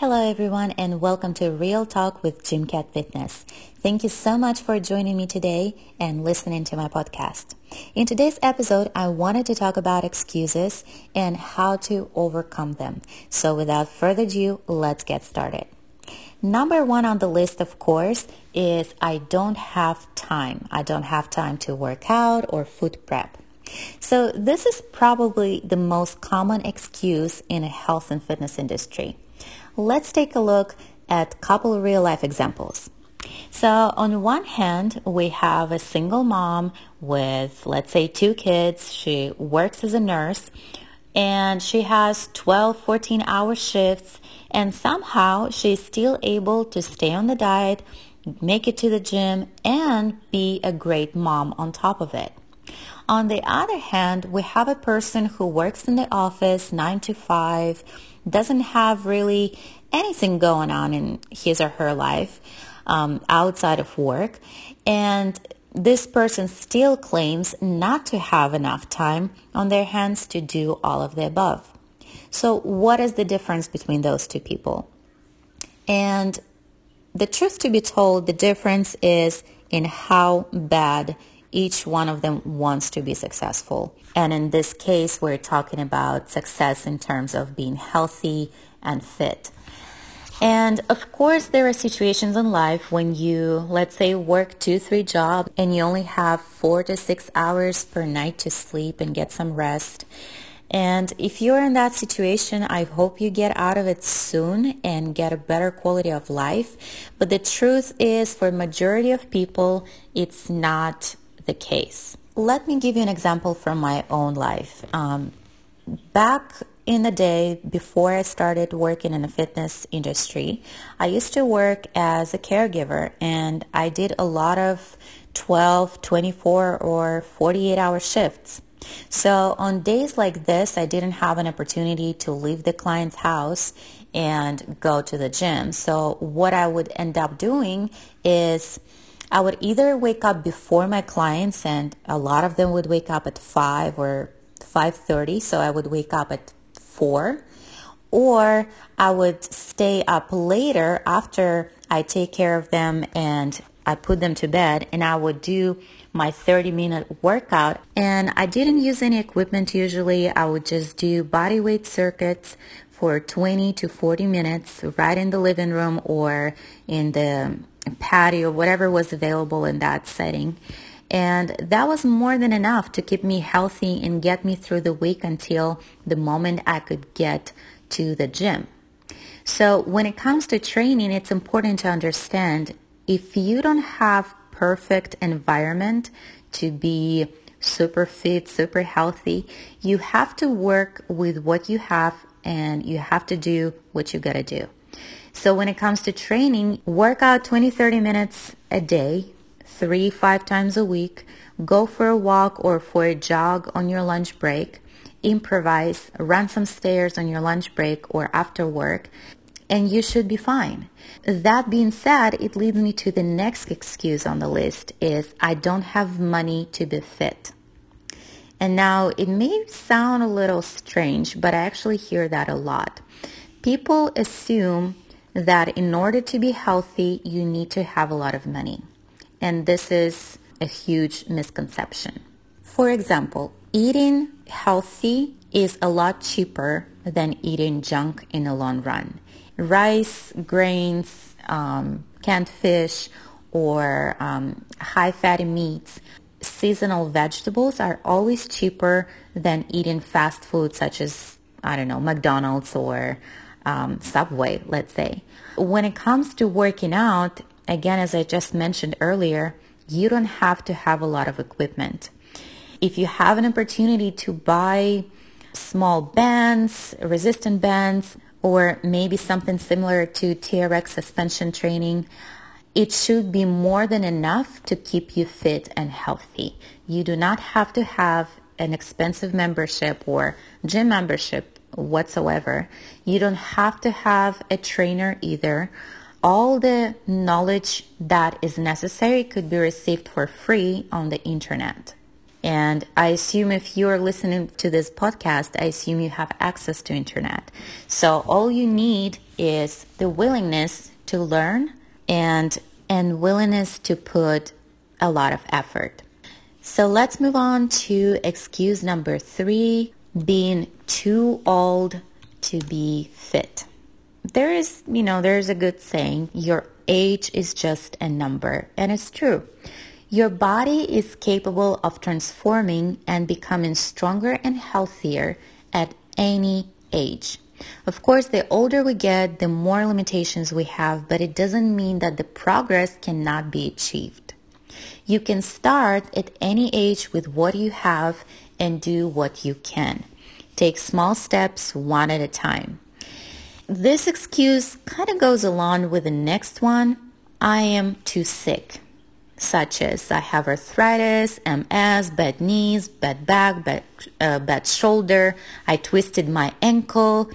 Hello everyone and welcome to Real Talk with Gymcat Fitness. Thank you so much for joining me today and listening to my podcast. In today's episode, I wanted to talk about excuses and how to overcome them. So without further ado, let's get started. Number one on the list, of course, is I don't have time. I don't have time to work out or food prep. So this is probably the most common excuse in a health and fitness industry. Let's take a look at a couple of real-life examples. So on one hand, we have a single mom with, let's say, 2 kids. She works as a nurse, and she has 12, 14-hour shifts, and somehow she's still able to stay on the diet, make it to the gym, and be a great mom on top of it. On the other hand, we have a person who works in the office 9 to 5, doesn't have really anything going on in his or her life outside of work, and this person still claims not to have enough time on their hands to do all of the above. So what is the difference between those two people? And the truth to be told, the difference is in how bad each one of them wants to be successful. And in this case, we're talking about success in terms of being healthy and fit. And of course, there are situations in life when you, let's say, work 2-3 jobs and you only have 4 to 6 hours per night to sleep and get some rest. And if you're in that situation, I hope you get out of it soon and get a better quality of life. But the truth is, for majority of people, it's not the case. Let me give you an example from my own life. Back in the day, before I started working in the fitness industry, I used to work as a caregiver, and I did a lot of 12, 24, or 48-hour shifts. So on days like this, I didn't have an opportunity to leave the client's house and go to the gym. So what I would end up doing is I would either wake up before my clients, and a lot of them would wake up at 5 or 5:30, so I would wake up at 4, or I would stay up later after I take care of them and I put them to bed, and I would do my 30-minute workout. And I didn't use any equipment usually. I would just do body weight circuits for 20 to 40 minutes right in the living room or in the patio, whatever was available in that setting. And that was more than enough to keep me healthy and get me through the week until the moment I could get to the gym. So when it comes to training, it's important to understand if you don't have perfect environment to be super fit, super healthy, you have to work with what you have and you have to do what you gotta do. So when it comes to training, work out 20-30 minutes a day, 3-5 times a week, go for a walk or for a jog on your lunch break, improvise, run some stairs on your lunch break or after work, and you should be fine. That being said, it leads me to the next excuse on the list is I don't have money to be fit. And now it may sound a little strange, but I actually hear that a lot. People assume that in order to be healthy, you need to have a lot of money. And this is a huge misconception. For example, eating healthy is a lot cheaper than eating junk in the long run. Rice, grains, canned fish, or high fatty meats, seasonal vegetables are always cheaper than eating fast food such as, I don't know, McDonald's or Subway, let's say. When it comes to working out, again, as I just mentioned earlier, you don't have to have a lot of equipment. If you have an opportunity to buy small bands, resistant bands, or maybe something similar to TRX suspension training, it should be more than enough to keep you fit and healthy. You do not have to have an expensive membership or gym membership whatsoever. You don't have to have a trainer either. All the knowledge that is necessary could be received for free on the internet. And I assume if you're listening to this podcast, I assume you have access to internet. So all you need is the willingness to learn and willingness to put a lot of effort. So let's move on to excuse number 3, being too old to be fit. There's a good saying, your age is just a number, and it's true. Your body is capable of transforming and becoming stronger and healthier at any age. Of course, the older we get, the more limitations we have, but it doesn't mean that the progress cannot be achieved. You can start at any age with what you have and do what you can. Take small steps one at a time. This excuse kind of goes along with the next one. I am too sick. Such as I have arthritis, MS, bad knees, bad back, bad shoulder, I twisted my ankle,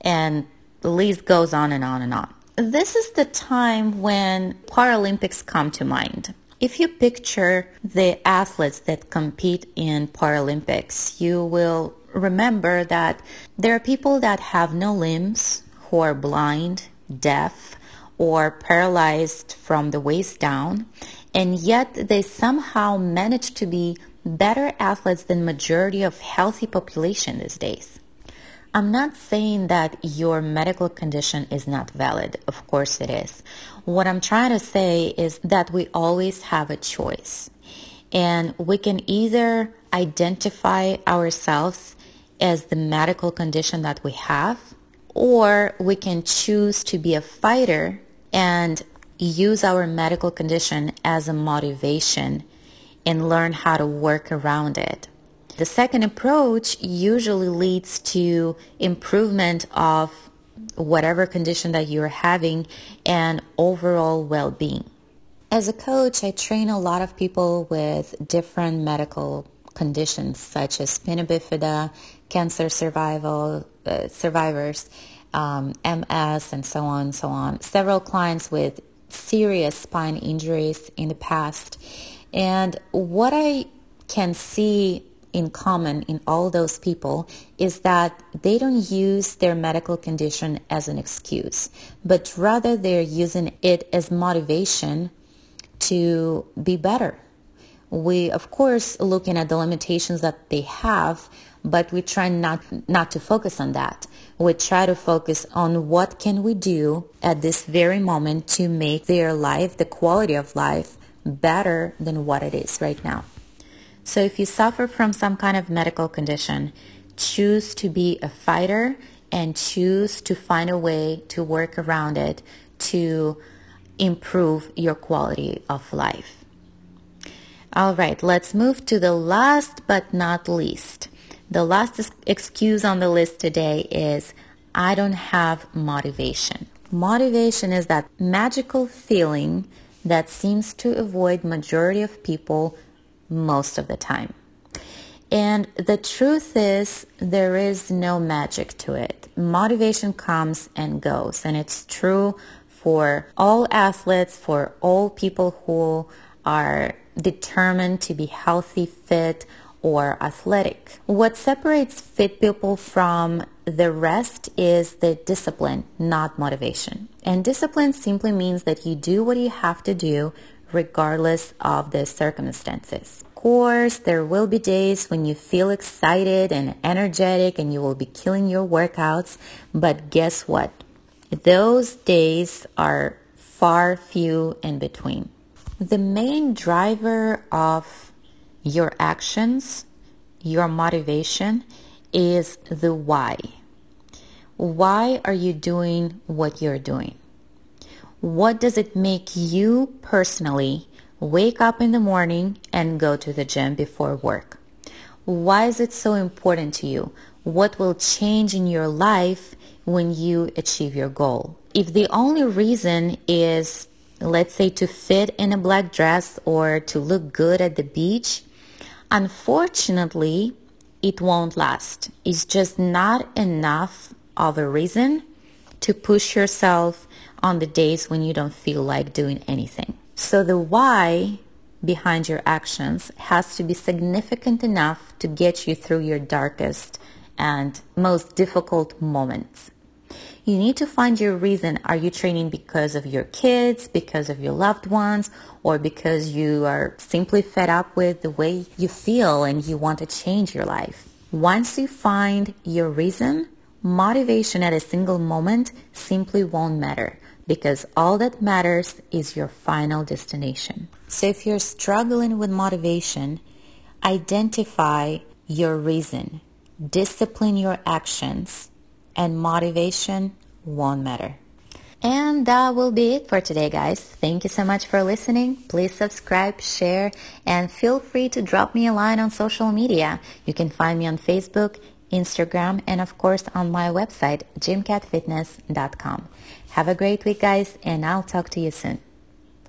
and the list goes on and on and on. This is the time when Paralympics come to mind. If you picture the athletes that compete in Paralympics, you will remember that there are people that have no limbs, who are blind, deaf, or paralyzed from the waist down, and yet they somehow manage to be better athletes than majority of healthy population these days. I'm not saying that your medical condition is not valid. Of course it is. What I'm trying to say is that we always have a choice, and we can either identify ourselves as the medical condition that we have, or we can choose to be a fighter and use our medical condition as a motivation and learn how to work around it. The second approach usually leads to improvement of whatever condition that you're having and overall well-being. As a coach, I train a lot of people with different medical conditions such as spina bifida, cancer survivors, MS, and so on and so on. Several clients with serious spine injuries in the past. And what I can see in common in all those people is that they don't use their medical condition as an excuse, but rather they're using it as motivation to be better. We, of course, looking at the limitations that they have, but we try not to focus on that. We try to focus on what can we do at this very moment to make their life, the quality of life, better than what it is right now. So if you suffer from some kind of medical condition, choose to be a fighter and choose to find a way to work around it to improve your quality of life. All right, let's move to the last but not least. The last excuse on the list today is, I don't have motivation. Motivation is that magical feeling that seems to avoid majority of people most of the time. And the truth is, there is no magic to it. Motivation comes and goes, and it's true for all athletes, for all people who are determined to be healthy, fit, or athletic. What separates fit people from the rest is the discipline, not motivation. And discipline simply means that you do what you have to do regardless of the circumstances. Of course, there will be days when you feel excited and energetic and you will be killing your workouts, but guess what? Those days are far few in between. The main driver of your actions, your motivation, is the why. Why are you doing what you're doing? What does it make you personally wake up in the morning and go to the gym before work? Why is it so important to you? What will change in your life when you achieve your goal? If the only reason is, let's say, to fit in a black dress or to look good at the beach, unfortunately, it won't last. It's just not enough of a reason to push yourself on the days when you don't feel like doing anything. So the why behind your actions has to be significant enough to get you through your darkest and most difficult moments. You need to find your reason. Are you training because of your kids, because of your loved ones, or because you are simply fed up with the way you feel and you want to change your life? Once you find your reason, motivation at a single moment simply won't matter, because all that matters is your final destination. So if you're struggling with motivation, identify your reason, discipline your actions, and motivation won't matter. And that will be it for today, guys. Thank you so much for listening. Please subscribe, share, and feel free to drop me a line on social media. You can find me on Facebook, Instagram, and of course on my website, gymcatfitness.com. Have a great week, guys, and I'll talk to you soon.